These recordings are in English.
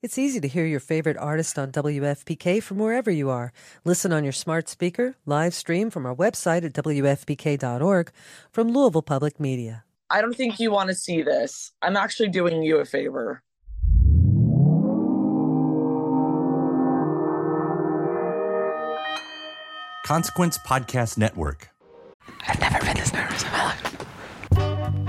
It's easy to hear your favorite artist on WFPK from wherever you are. Listen on your smart speaker, live stream from our website at WFPK.org from Louisville Public Media. I don't think you want to see this. I'm actually doing you a favor. Consequence Podcast Network. I've never been this nervous in my life.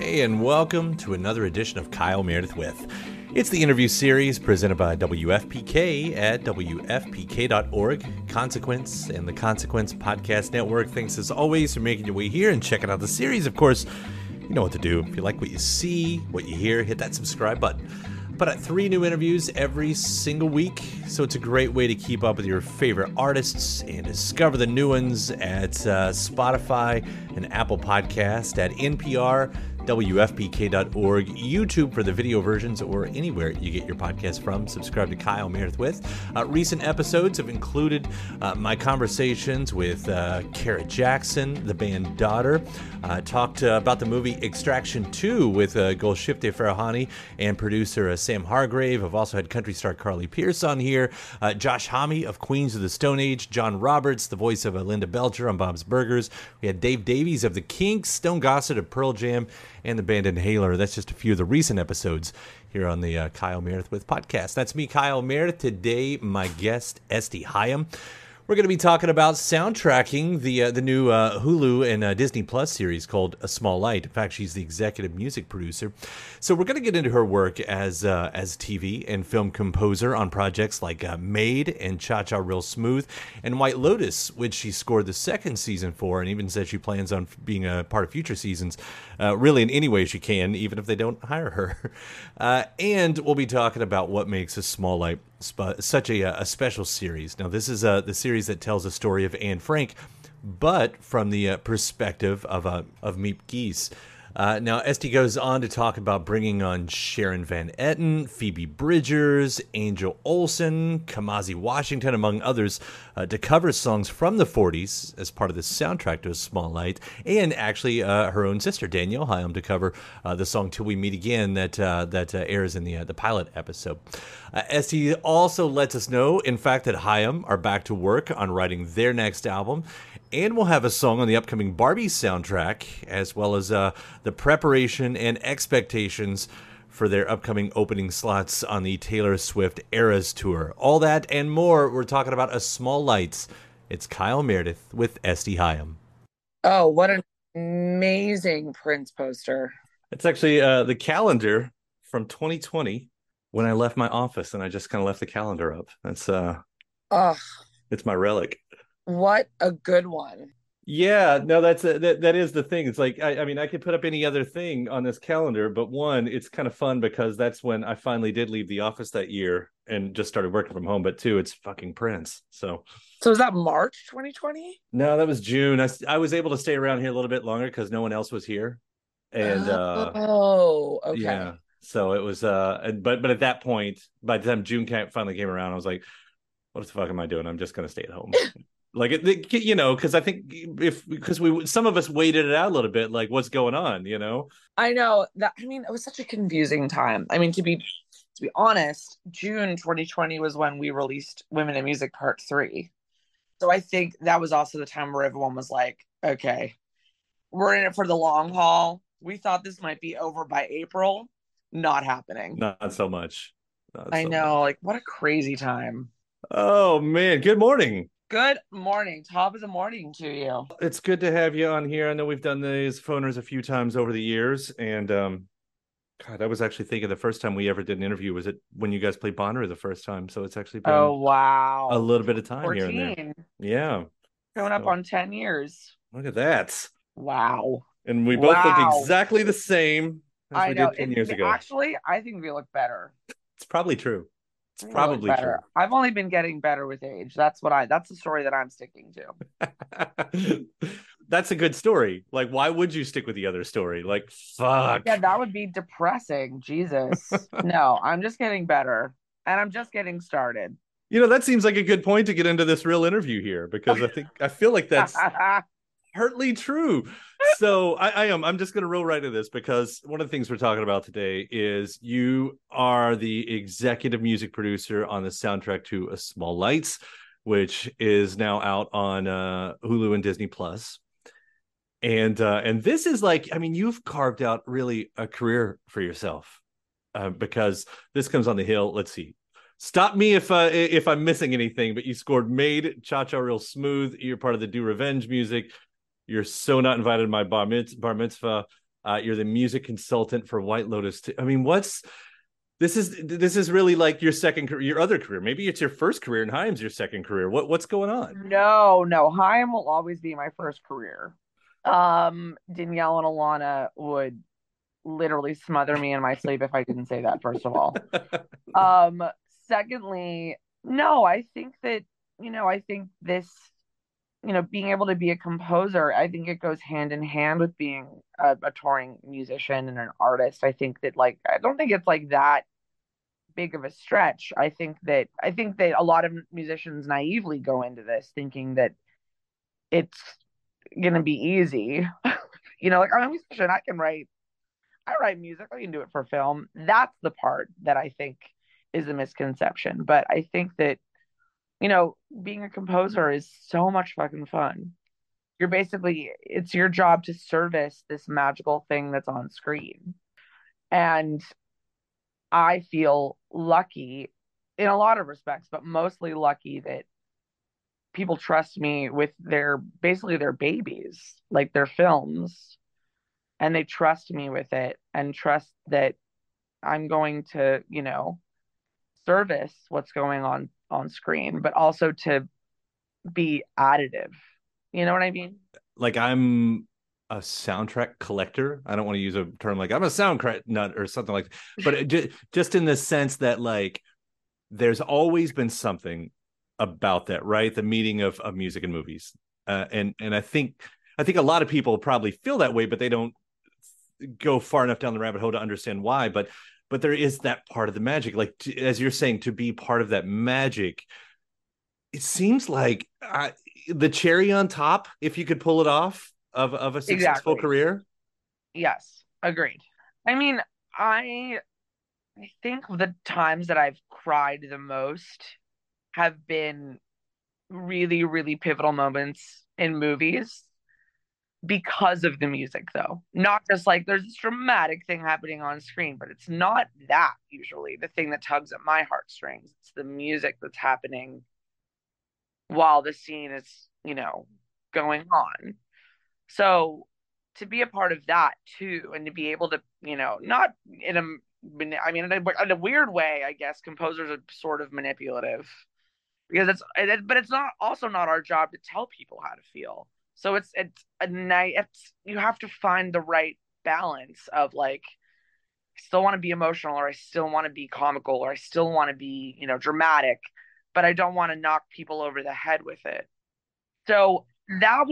And welcome to another edition of Kyle Meredith with. It's the interview series presented by WFPK at WFPK.org. Consequence and the Consequence Podcast Network thanks as always for making your way here and checking out the series. Of course, you know what to do. If you like what you see, what you hear, hit that subscribe button. But at 3 new interviews every single week, so it's a great way to keep up with your favorite artists and discover the new ones at Spotify and Apple Podcasts, at NPR, WFPK.org, YouTube for the video versions, or anywhere you get your podcast from. Subscribe to Kyle Meredith with. Recent episodes have included my conversations with Kara Jackson, the band Daughter. Talked about the movie Extraction 2 with Golshifte Farahani and producer Sam Hargrave. I've also had country star Carly Pierce on here. Josh Homme of Queens of the Stone Age. John Roberts, the voice of Linda Belcher on Bob's Burgers. We had Dave Davies of the Kinks, Stone Gossett of Pearl Jam, and the band Inhaler. That's just a few of the recent episodes here on the Kyle Meredith with podcast. That's me, Kyle Meredith. Today, my guest, Este Haim. We're going to be talking about soundtracking the new Hulu and Disney Plus series called A Small Light. In fact, she's the executive music producer. So we're going to get into her work as TV and film composer on projects like Maid and Cha Cha Real Smooth and White Lotus, which she scored the second season for, and even says she plans on being a part of future seasons, really in any way she can, even if they don't hire her. And we'll be talking about what makes A Small Light such a special series. Now, this is the series that tells the story of Anne Frank, but from the perspective of Miep Gies. Now, Este goes on to talk about bringing on Sharon Van Etten, Phoebe Bridgers, Angel Olsen, Kamasi Washington, among others, to cover songs from the 40s as part of the soundtrack to A Small Light, and actually her own sister, Danielle Haim, to cover the song Till We Meet Again that airs in the pilot episode. Este also lets us know, in fact, that Haim are back to work on writing their next album, and we'll have a song on the upcoming Barbie soundtrack, as well as the preparation and expectations for their upcoming opening slots on the Taylor Swift Eras Tour. All that and more. We're talking about A Small Light. It's Kyle Meredith with Este Haim. Oh, what an amazing Prince poster. It's actually the calendar from 2020 when I left my office, and I just kind of left the calendar up. That's it's my relic. What a good one. Yeah, no, that is the thing. It's like, I mean, I could put up any other thing on this calendar, but one, it's kind of fun because that's when I finally did leave the office that year and just started working from home. But two, it's fucking Prince. So is that March 2020? No, that was June. I was able to stay around here a little bit longer because no one else was here. And okay. Yeah, so it was. But at that point, by the time June finally came around, I was like, what the fuck am I doing? I'm just gonna stay at home. Like, you know, because I think some of us waited it out a little bit, like, what's going on, you know? I know that. I mean, it was such a confusing time. I mean, to be honest, June 2020 was when we released Women in Music Part 3. So I think that was also the time where everyone was like, okay, we're in it for the long haul. we thought this might be over by April. Not happening. Not so much. I know. Like, what a crazy time. Oh, man. Good morning. Good morning. Top of the morning to you. It's good to have you on here. I know we've done these phoners a few times over the years. And God, I was actually thinking the first time we ever did an interview was it when you guys played Bonnaroo the first time. So it's actually been a little bit of time 14. Here and there. Yeah. Going up on 10 years. Look at that. Wow. And we both look exactly the same as I know. We did 10 years ago. Actually, I think we look better. It's probably true. It's probably true. I've only been getting better with age. That's the story that I'm sticking to. That's a good story. Like, why would you stick with the other story? Like, fuck. Yeah, that would be depressing. Jesus. No, I'm just getting better. And I'm just getting started. You know, that seems like a good point to get into this real interview here, because I feel like that's partly true. So I'm just going to roll right into this, because one of the things we're talking about today is you are the executive music producer on the soundtrack to A Small Light, which is now out on Hulu and Disney Plus. And this is like, I mean, you've carved out really a career for yourself because this comes on the hill. Let's see. Stop me if I'm missing anything, but you scored Maid, Cha-Cha Real Smooth. You're part of the Do Revenge music. You're So Not Invited to My Bar Mitzvah. You're the music consultant for White Lotus. I mean, this is really like your second career, your other career. Maybe it's your first career and Haim's your second career. What's going on? No. Haim will always be my first career. Danielle and Alana would literally smother me in my sleep if I didn't say that, first of all. Secondly, no, I think that, you know, being able to be a composer, I think it goes hand in hand with being a touring musician and an artist. I think that, like, I don't think it's like that big of a stretch. I think that a lot of musicians naively go into this thinking that it's going to be easy. You know, like, I'm a musician, I write music, I can do it for film. That's the part that I think is a misconception. But I think that, you know, being a composer is so much fucking fun. You're basically, it's your job to service this magical thing that's on screen. And I feel lucky in a lot of respects, but mostly lucky that people trust me with their babies, like their films. And they trust me with it and trust that I'm going to, you know, service what's going on screen, but also to be additive. You know what I mean? Like, I'm a soundtrack collector. I don't want to use a term like I'm a soundtrack nut or something like that. But just in the sense that, like, there's always been something about that, right? The meeting of music and movies. And I think a lot of people probably feel that way, but they don't go far enough down the rabbit hole to understand why. But there is that part of the magic, like, as you're saying, to be part of that magic. It seems like the cherry on top, if you could pull it off of a successful career. Yes, agreed. I mean, I think the times that I've cried the most have been really, really pivotal moments in movies. Because of the music, though. Not just like there's this dramatic thing happening on screen, but it's not that usually the thing that tugs at my heartstrings. It's the music that's happening while the scene is, you know, going on. So to be a part of that too, and to be able to, you know, not in a, I mean, in a weird way, I guess composers are sort of manipulative, because it's not also not our job to tell people how to feel. So it's a night. You have to find the right balance of, like, I still want to be emotional, or I still want to be comical, or I still want to be, you know, dramatic, but I don't want to knock people over the head with it. So that's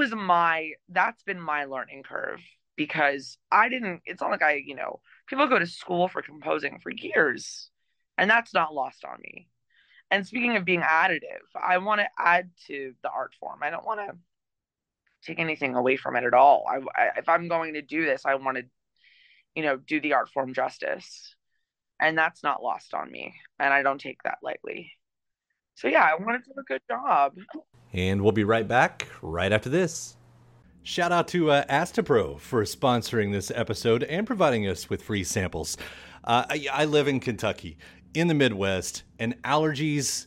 been my learning curve, because it's not like people go to school for composing for years, and that's not lost on me. And speaking of being additive, I want to add to the art form. I don't want to take anything away from it at all. If I'm going to do this, I want to, you know, do the art form justice, and that's not lost on me, and I don't take that lightly. So yeah, I want to do a good job. And we'll be right back right after this. Shout out to Astapro for sponsoring this episode and providing us with free samples. I live in Kentucky, in the Midwest, and allergies,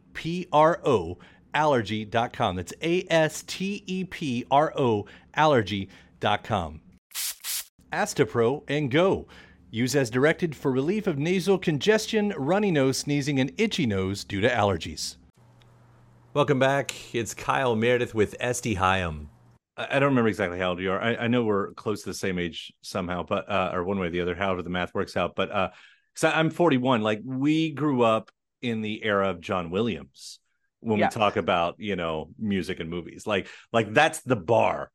allergy.com. That's ASTEPRO allergy.com. Astapro and go. Use as directed for relief of nasal congestion, runny nose, sneezing, and itchy nose due to allergies. Welcome back. It's Kyle Meredith with Este Haim. I don't remember exactly how old you are. I know we're close to the same age somehow, but or one way or the other, however the math works out. But so I'm 41. Like, we grew up in the era of John Williams when we talk about, you know, music and movies. Like that's the bar.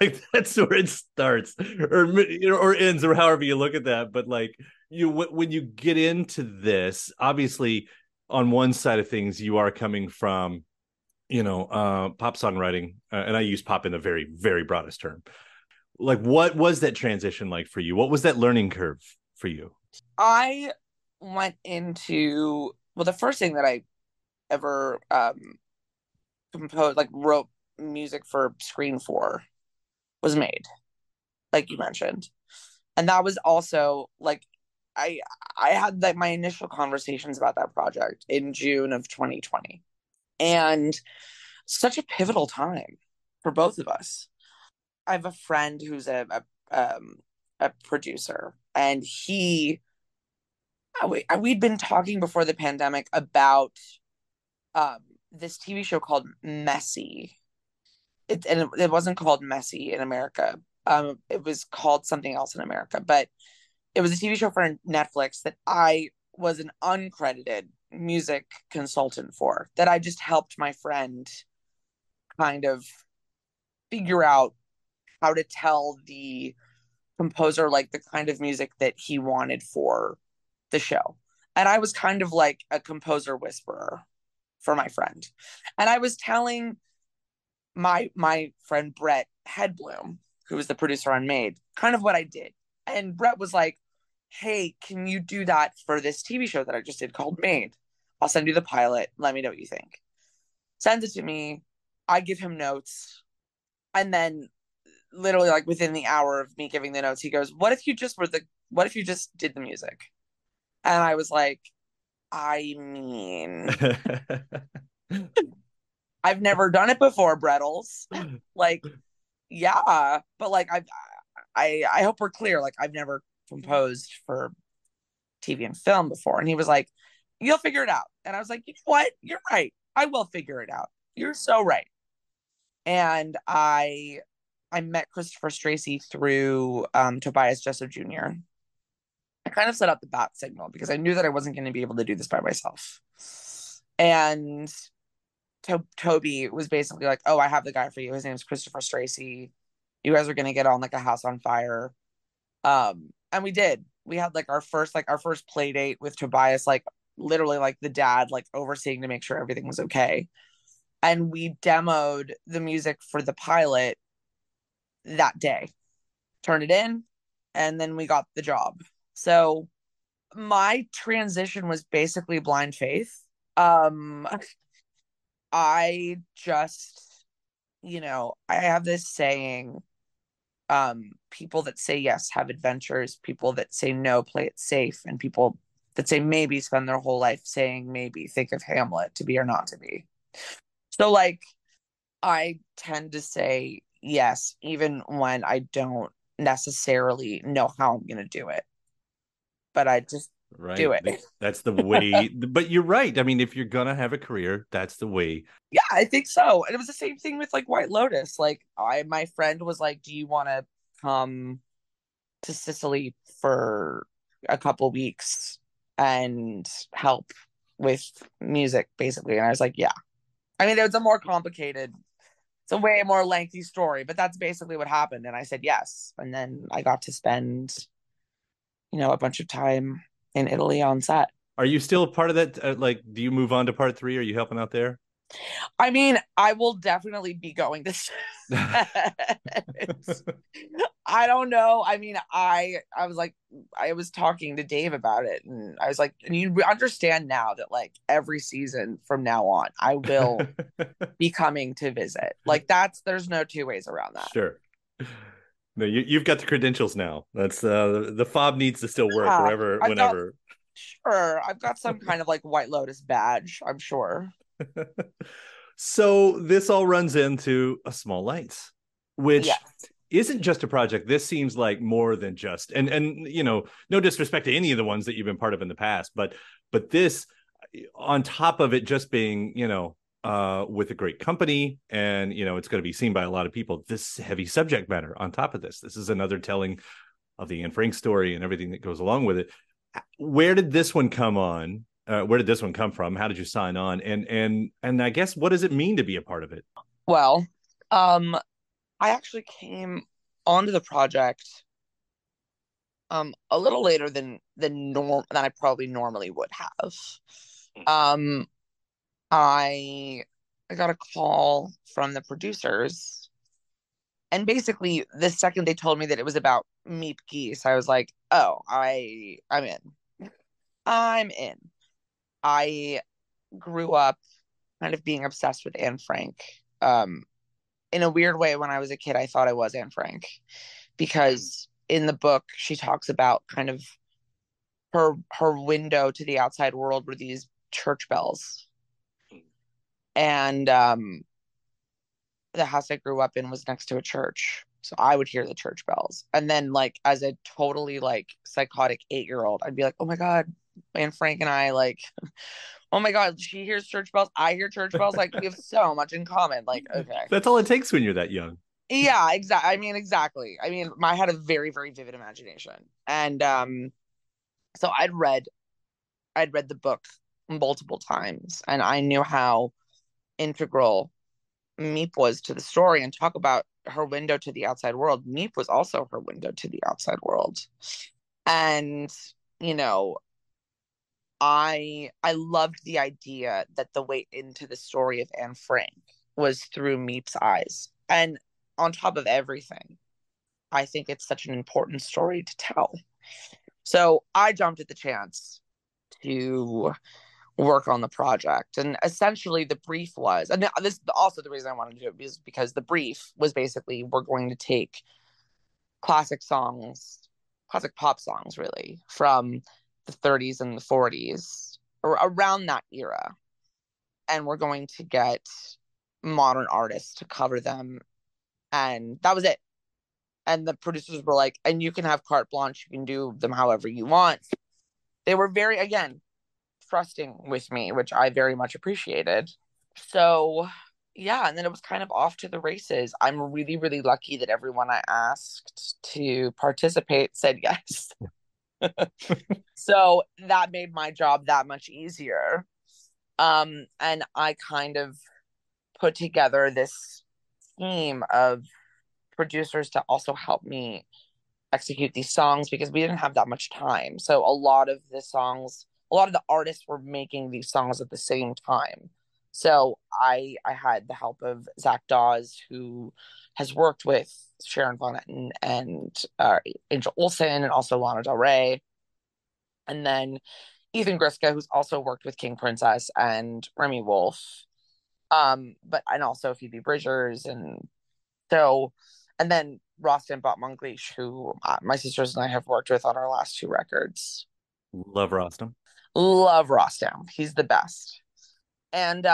Like, that's where it starts or ends, or however you look at that. But like, when you get into this, obviously on one side of things, you are coming from, you know, pop songwriting. And I use pop in the very, very broadest term. Like, what was that transition like for you? What was that learning curve for you? I went into, well, the first thing that I ever composed, like wrote music for screen for, was Maid, like you mentioned. And that was also like, I had like my initial conversations about that project in June of 2020. And such a pivotal time for both of us. I have a friend who's a producer, and we'd been talking before the pandemic about this TV show called Messy. It wasn't called Messy in America. It was called something else in America, but it was a TV show for Netflix that I was an uncredited music consultant for, that I just helped my friend kind of figure out how to tell the composer, like, the kind of music that he wanted for the show. And I was kind of like a composer whisperer for my friend. And I was telling my friend Brett Hedblum, who was the producer on Maid, kind of what I did. And Brett was like, hey, can you do that for this TV show that I just did called Maid? I'll send you the pilot. Let me know what you think. Sends it to me. I give him notes. And then literally like within the hour of me giving the notes, he goes, what if you just did the music? And I was like, I mean, I've never done it before, Brettles. Like, yeah, but like, I hope we're clear. Like, I've never composed for TV and film before. And he was like, you'll figure it out. And I was like, you know what? You're right. I will figure it out. You're so right. And I met Christopher Stracy through Tobias Jessup Jr. I kind of set out the bat signal because I knew that I wasn't going to be able to do this by myself. And Toby was basically like, oh, I have the guy for you. His name's Christopher Stracy. You guys are going to get on like a house on fire. And we did. we had like our first play date with Tobias, like literally like the dad, like overseeing to make sure everything was okay. And we demoed the music for the pilot that day, turned it in, and then we got the job. So my transition was basically blind faith. I just, you know, I have this saying, people that say yes have adventures, people that say no play it safe, and people that say maybe spend their whole life saying maybe. Think of Hamlet, to be or not to be. So like, I tend to say yes, even when I don't necessarily know how I'm going to do it, but I just do it. That's the way. But you're right. I mean, if you're going to have a career, that's the way. Yeah, I think so. And it was the same thing with like White Lotus. Like my friend was like, do you want to come to Sicily for a couple of weeks and help with music, basically? And I was like, yeah. I mean, it's a more complicated, it's a way more lengthy story, but that's basically what happened. And I said yes. And then I got to spend, you know, a bunch of time in Italy on set. Are you still a part of that? Like, do you move on to part three? Are you helping out there? I mean, I will definitely be going to I don't know. I mean, I was like, I was talking to Dave about it, and I was like, and you understand now that like every season from now on, I will be coming to visit. Like there's no two ways around that. Sure. No, you've got the credentials now. That's the fob needs to still work whenever. I've got some kind of like White Lotus badge, I'm sure. So this all runs into A Small Light, which isn't just a project. This seems like more than just, and you know, no disrespect to any of the ones that you've been part of in the past, but this, on top of it just being, you know, with a great company, and you know, it's going to be seen by a lot of people, this heavy subject matter on top of this is another telling of the Anne Frank story and everything that goes along with it. Where did this one come from? How did you sign on? And I guess, what does it mean to be a part of it? Well, I actually came onto the project a little later than I probably normally would have. I got a call from the producers, and basically the second they told me that it was about Miep Gies, I was like, oh, I'm in. I'm in. I grew up kind of being obsessed with Anne Frank. In a weird way, when I was a kid, I thought I was Anne Frank, because in the book, she talks about kind of her window to the outside world were these church bells. And the house I grew up in was next to a church, so I would hear the church bells. And then like, as a totally like psychotic 8-year-old, I'd be like, oh my God, Anne Frank and I, like, oh my God, she hears church bells, I hear church bells, like we have so much in common. Like, okay, that's all it takes when you're that young. Yeah, exactly. I mean, exactly. I mean, I had a very, very vivid imagination. And so I'd read the book multiple times, and I knew how integral Miep was to the story. And talk about her window to the outside world, Miep was also her window to the outside world. And you know, I loved the idea that the way into the story of Anne Frank was through Miep's eyes. And on top of everything, I think it's such an important story to tell. So I jumped at the chance to work on the project. And essentially the brief was, and this also the reason I wanted to do it is because the brief was basically, we're going to take classic songs, classic pop songs really, from the 30s and the 40s, or around that era, and we're going to get modern artists to cover them. And that was it. And the producers were like, and you can have carte blanche, you can do them however you want. They were very, again, trusting with me, which I very much appreciated. So yeah, and then it was kind of off to the races. I'm really, really lucky that everyone I asked to participate said yes. So that made my job that much easier. And I kind of put together this team of producers to also help me execute these songs because we didn't have that much time. So a lot of the artists were making these songs at the same time. So I had the help of Zach Dawes, who has worked with Sharon Van Etten and Angel Olsen and also Lana Del Rey. And then Ethan Griska, who's also worked with King Princess and Remy Wolf. And also Phoebe Bridgers. And then Ross and Bot Mongleach, who my sisters and I have worked with on our last two records. Love Rostam. Love Rostam. He's the best. And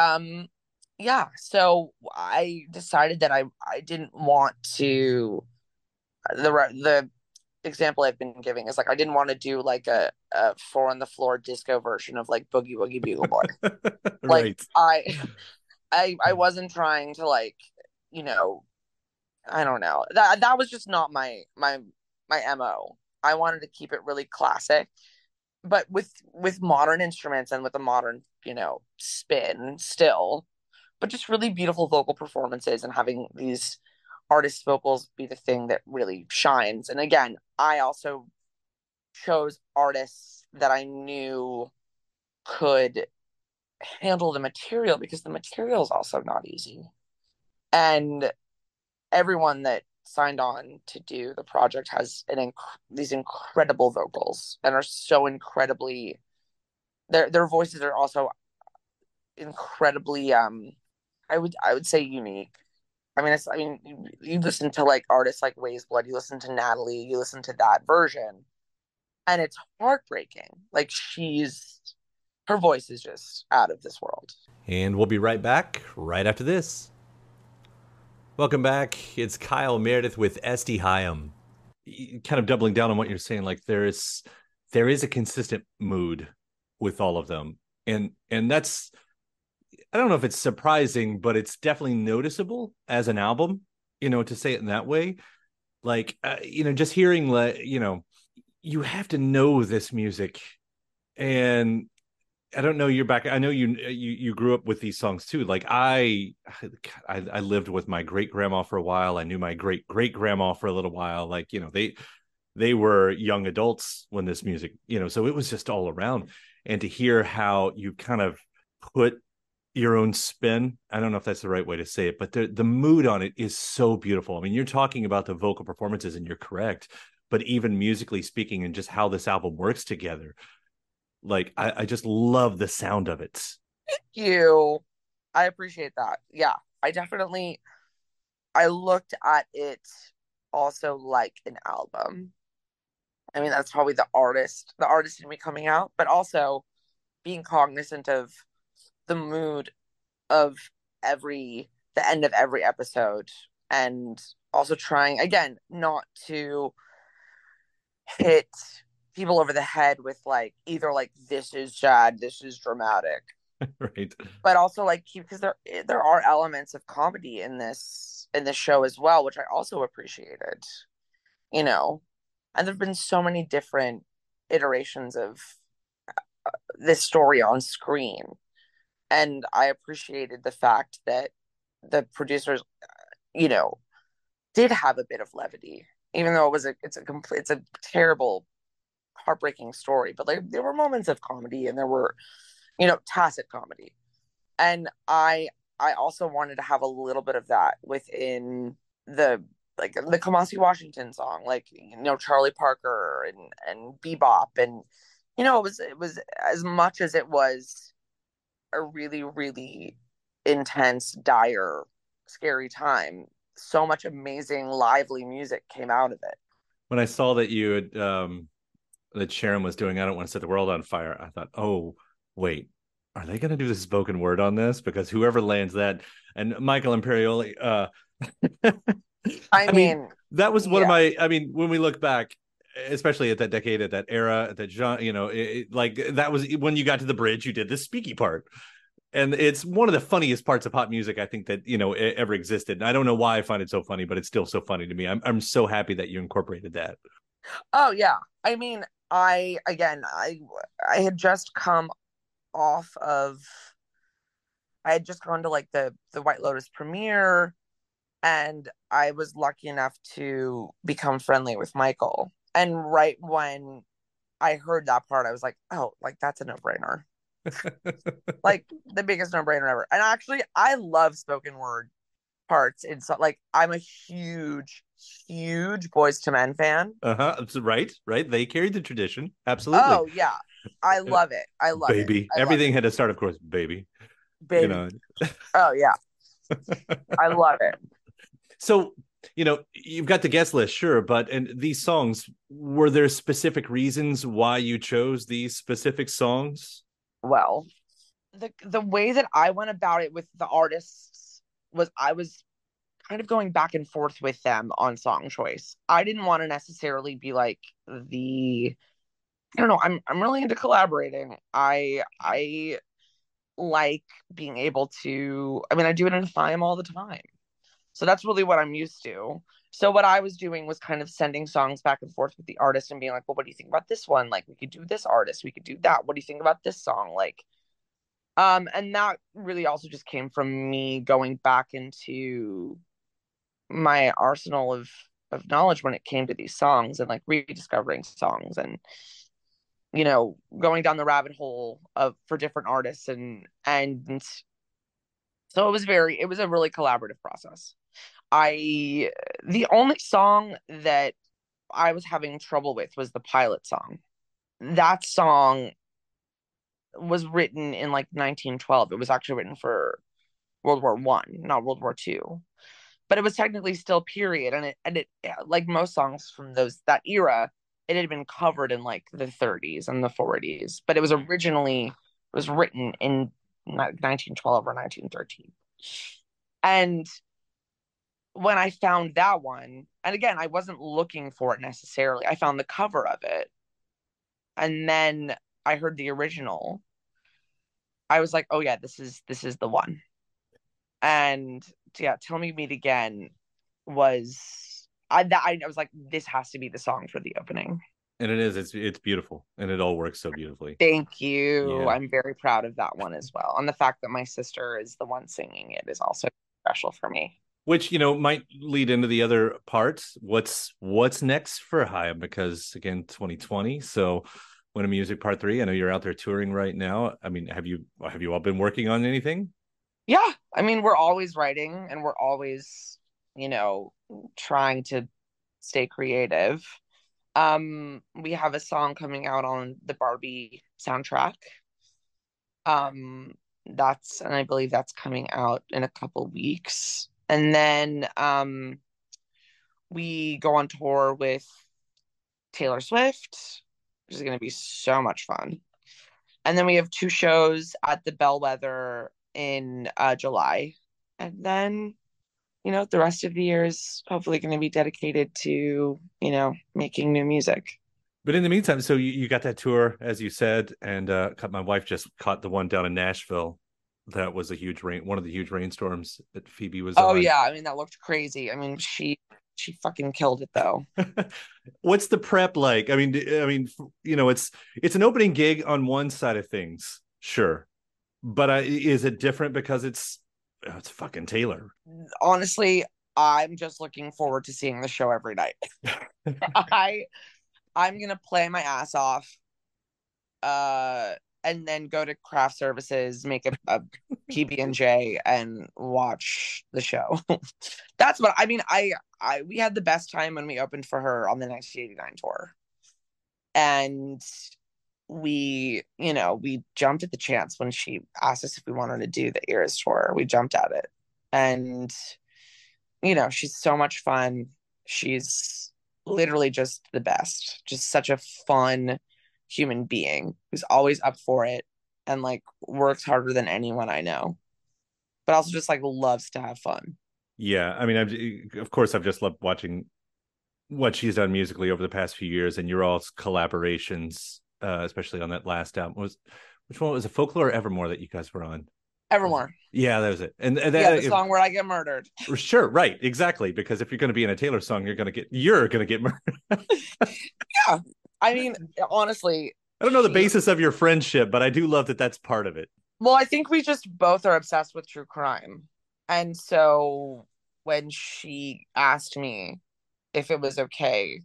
so I decided that I didn't want to. The example I've been giving is like I didn't want to do like a four on the floor disco version of like Boogie Woogie Bugle Boy. Right. I wasn't trying to like, you know, I don't know. That was just not my MO. I wanted to keep it really classic, but with modern instruments and with a modern, you know, spin still, but just really beautiful vocal performances and having these artists' vocals be the thing that really shines. And again, I also chose artists that I knew could handle the material because the material is also not easy. And everyone that signed on to do the project has these incredible vocals and are so incredibly, their voices are also incredibly I would say unique. I mean you listen to like artists like Waysblood, you listen to Natalie, you listen to that version, and it's heartbreaking. Like her voice is just out of this world. And we'll be right back right after this. Welcome back. It's Kyle Meredith with Este Haim. Kind of doubling down on what you're saying, like there is a consistent mood with all of them. And that's, I don't know if it's surprising, but it's definitely noticeable as an album, you know, to say it in that way. Like, you know, just hearing, you know, you have to know this music. And I don't know your background. I know you grew up with these songs too. Like I lived with my great grandma for a while. I knew my great great grandma for a little while. Like, you know, they were young adults when this music, you know, so it was just all around. And to hear how you kind of put your own spin, I don't know if that's the right way to say it, but the mood on it is so beautiful. I mean, you're talking about the vocal performances and you're correct, but even musically speaking and just how this album works together, like I just love the sound of it. Thank you. I appreciate that. Yeah, I looked at it also like an album. I mean, that's probably the artist in me coming out, but also being cognizant of the mood of the end of every episode, and also trying again not to hit people over the head with like either like this is sad, this is dramatic, right? But also like because there are elements of comedy in this show as well, which I also appreciated, you know. And there've been so many different iterations of this story on screen, and I appreciated the fact that the producers, you know, did have a bit of levity, even though it's a terrible, heartbreaking story. But like there were moments of comedy, and there were, you know, tacit comedy, and I also wanted to have a little bit of that within the. Like the Kamasi Washington song, like, you know, Charlie Parker and bebop. And, you know, it was as much as it was a really, really intense, dire, scary time, so much amazing, lively music came out of it. When I saw that you had, that Sharon was doing, I Don't Want to Set the World on Fire, I thought, oh, wait, are they going to do the spoken word on this? Because whoever lands that, and Michael Imperioli, I mean, that was one of my, I mean, when we look back, especially at that decade, at that era, at that genre, you know, like that was when you got to the bridge, you did this speaky part. And it's one of the funniest parts of pop music, I think, that, you know, ever existed. And I don't know why I find it so funny, but it's still so funny to me. I'm so happy that you incorporated that. Oh, yeah. I mean, I had just come off of, I had just gone to like the White Lotus premiere. And I was lucky enough to become friendly with Michael. And right when I heard that part, I was like, oh, like, that's a no-brainer. Like, the biggest no-brainer ever. And actually, I love spoken word parts. Like, I'm a huge, huge Boyz II Men fan. Uh-huh. Right, right. They carried the tradition. Absolutely. Oh, yeah. I love it. I love baby. It. Baby. Everything had to start, of course, baby. Baby. You know. Oh, yeah. I love it. So, you know, you've got the guest list, sure, but and these songs, were there specific reasons why you chose these specific songs? Well, the way that I went about it with the artists was I was kind of going back and forth with them on song choice. I didn't want to necessarily be like I don't know, I'm really into collaborating. I like being able to, I mean, I do it in Haim all the time. So that's really what I'm used to. So what I was doing was kind of sending songs back and forth with the artist and being like, well, what do you think about this one? Like, we could do this artist, we could do that. What do you think about this song? Like, and that really also just came from me going back into my arsenal of knowledge when it came to these songs and like rediscovering songs and, you know, going down the rabbit hole for different artists and so it was a really collaborative process. The only song that I was having trouble with was the pilot song. That song was written in like 1912. It was actually written for World War I, not World War II, but it was technically still period. And it, like most songs from that era, it had been covered in like the 30s and the 40s, but it was originally written in 1912 or 1913. And when I found that one, and again, I wasn't looking for it necessarily. I found the cover of it. And then I heard the original. I was like, oh yeah, this is the one. And yeah, Till We Meet Again I was like, this has to be the song for the opening. And it is. It's beautiful. And it all works so beautifully. Thank you. Yeah. I'm very proud of that one as well. And the fact that my sister is the one singing it is also special for me. Which, you know, might lead into the other parts. What's next for Haim? Because, again, 2020. So Winter Music Part 3. I know you're out there touring right now. I mean, have you all been working on anything? Yeah. I mean, we're always writing and we're always, you know, trying to stay creative. We have a song coming out on the Barbie soundtrack. And I believe that's coming out in a couple weeks. And then we go on tour with Taylor Swift, which is going to be so much fun. And then we have 2 shows at the Bellwether in July. And then, you know, the rest of the year is hopefully going to be dedicated to, you know, making new music. But in the meantime, so you got that tour, as you said, and my wife just caught the one down in Nashville. That was one of the huge rainstorms that Phoebe was on. Oh, yeah. I mean, that looked crazy. I mean, she fucking killed it, though. What's the prep like? I mean, you know, it's an opening gig on one side of things. Sure. But is it different because it's fucking Taylor? Honestly, I'm just looking forward to seeing the show every night. I'm going to play my ass off and then go to craft services, make a PB&J and watch the show. That's what I mean. We had the best Haim when we opened for her on the 1989 tour. And we, you know, we jumped at the chance when she asked us if we wanted to do the Eras tour. We jumped at it. And, you know, she's so much fun. She's literally just the best. Just such a fun human being who's always up for it and, like, works harder than anyone I know. But also just, like, loves to have fun. Yeah. I mean, of course, I've just loved watching what she's done musically over the past few years and your all's collaborations. Especially on that last album, which one was it, Folklore or Evermore that you guys were on? Evermore. Yeah, that was it. And that, the song where I get murdered. Sure, right, exactly. Because if you're going to be in a Taylor song, you're going to get murdered. Yeah, I mean, honestly, I don't know the basis of your friendship, but I do love that that's part of it. Well, I think we just both are obsessed with true crime, and so when she asked me if it was okay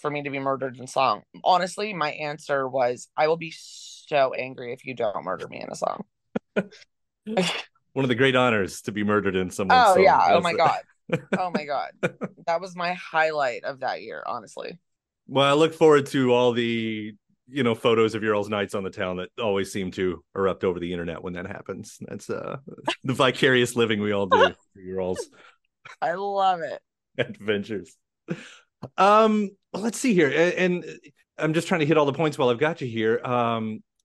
for me to be murdered in song. Honestly, my answer was, I will be so angry if you don't murder me in a song. One of the great honors to be murdered in someone's song. Oh, yeah. Oh, my God. Oh, my God. That was my highlight of that year, honestly. Well, I look forward to all the, you know, photos of your all's nights on the town that always seem to erupt over the internet when that happens. That's the vicarious living we all do for your all's. I love it. Adventures. Well, let's see here. And I'm just trying to hit all the points while I've got you here.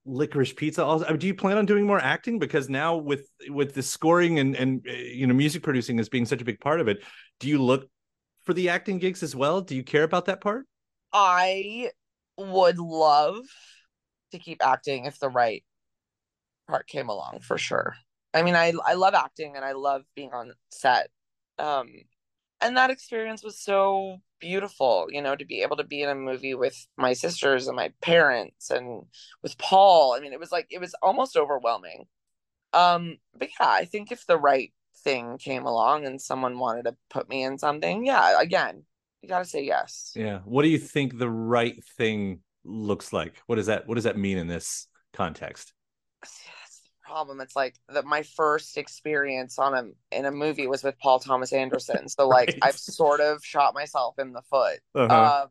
Licorice Pizza. Also, do you plan on doing more acting? Because now with the scoring and you know, music producing as being such a big part of it, do you look for the acting gigs as well? Do you care about that part? I would love to keep acting if the right part came along, for sure. I mean, I love acting and I love being on set. And that experience was so beautiful, you know, to be able to be in a movie with my sisters and my parents and with Paul. I mean, it was like, it was almost overwhelming. But yeah, I think if the right thing came along and someone wanted to put me in something, yeah, again, you got to say yes. Yeah. What do you think the right thing looks like? What does that mean in this context? Problem, it's like that my first experience in a movie was with Paul Thomas Anderson, so like right. I've sort of shot myself in the foot. But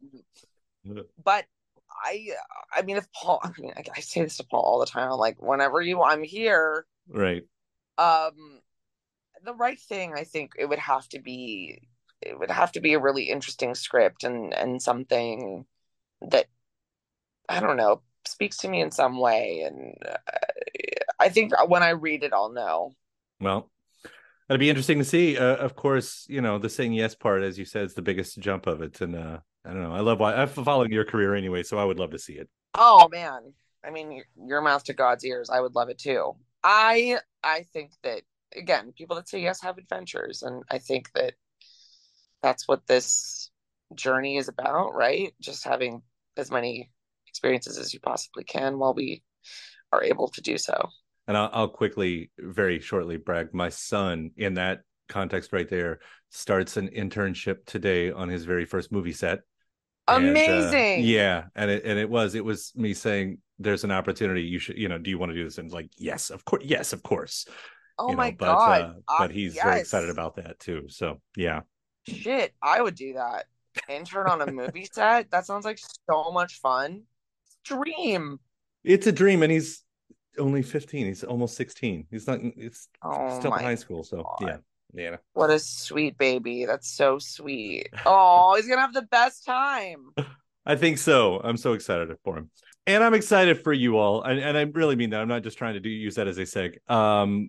I mean, if Paul, I say this to Paul all the time, I'm like, whenever you, I'm here, right? The right thing, I think it would have to be a really interesting script and something that, I don't know, speaks to me in some way, and I think when I read it, I'll know. Well, it'll be interesting to see. Of course, you know, the saying yes part, as you said, is the biggest jump of it. And I don't know. I'm following your career anyway, so I would love to see it. Oh, man. I mean, your mouth to God's ears. I would love it, too. I think that, again, people that say yes have adventures. And I think that that's what this journey is about, right? Just having as many experiences as you possibly can while we are able to do so. And I'll quickly, very shortly brag. My son, in that context right there, starts an internship today on his very first movie set. Amazing. And, yeah. And it was me saying, there's an opportunity. You should, you know, do you want to do this? And like, yes, of course. Yes, of course. Oh, you know, my God. But he's yes. Very excited about that too. So yeah. Shit. I would do that. Intern on a movie set. That sounds like so much fun. Dream. It's a dream. And he's only 15. He's almost 16. He's not. It's still in high school. So God. Yeah. What a sweet baby. That's so sweet. Oh, he's gonna have the best time. I think so. I'm so excited for him, and I'm excited for you all. And I really mean that. I'm not just trying to use that as a seg.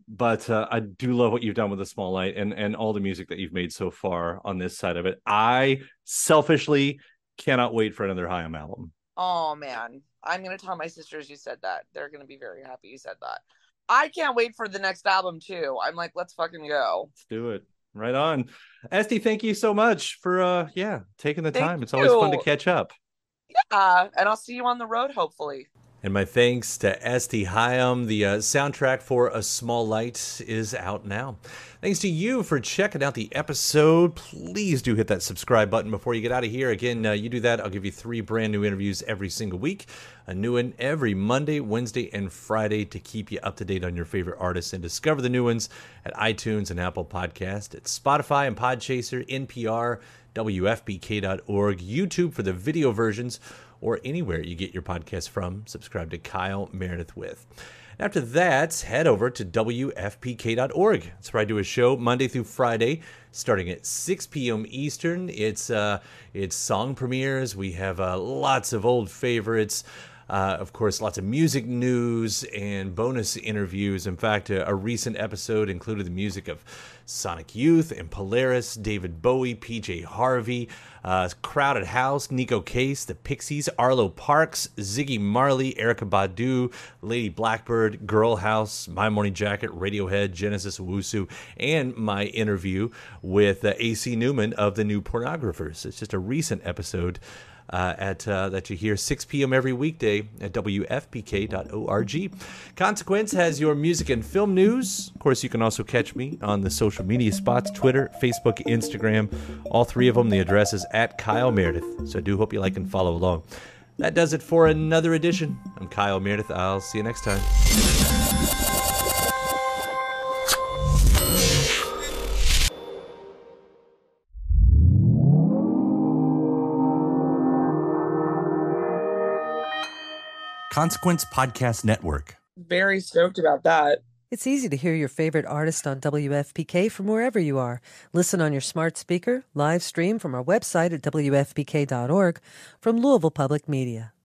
But I do love what you've done with A Small Light and all the music that you've made so far on this side of it. I selfishly cannot wait for another Haim album. Oh man. I'm going to tell my sisters you said that. They're going to be very happy you said that. I can't wait for the next album, too. I'm like, let's fucking go. Let's do it. Right on. Este, thank you so much for, taking the time. It's always fun to catch up. Yeah, and I'll see you on the road, hopefully. And my thanks to Este Haim. The soundtrack for A Small Light is out now. Thanks to you for checking out the episode. Please do hit that subscribe button before you get out of here. Again, you do that, I'll give you 3 brand new interviews every single week. A new one every Monday, Wednesday, and Friday to keep you up to date on your favorite artists. And discover the new ones at iTunes and Apple Podcasts, at Spotify and Podchaser, NPR, WFPK.org, YouTube for the video versions, or anywhere you get your podcast from. Subscribe to Kyle Meredith With. And after that, head over to WFPK.org. That's where I do a show Monday through Friday, starting at 6 p.m. Eastern. It's song premieres. We have lots of old favorites. Of course, lots of music news and bonus interviews. In fact, a recent episode included the music of Sonic Youth and Polaris, David Bowie, PJ Harvey, Crowded House, Nico Case, The Pixies, Arlo Parks, Ziggy Marley, Erykah Badu, Lady Blackbird, Girl House, My Morning Jacket, Radiohead, Genesis Owusu, and my interview with AC Newman of The New Pornographers. It's just a recent episode that you hear 6 p.m. every weekday at WFPK.org. Consequence has your music and film news. Of course, you can also catch me on the social media spots, Twitter, Facebook, Instagram, all three of them. The address is at Kyle Meredith. So I do hope you like and follow along. That does it for another edition. I'm Kyle Meredith. I'll see you next time. Consequence Podcast Network. Very stoked about that. It's easy to hear your favorite artist on WFPK from wherever you are. Listen on your smart speaker, live stream from our website at WFPK.org from Louisville Public Media.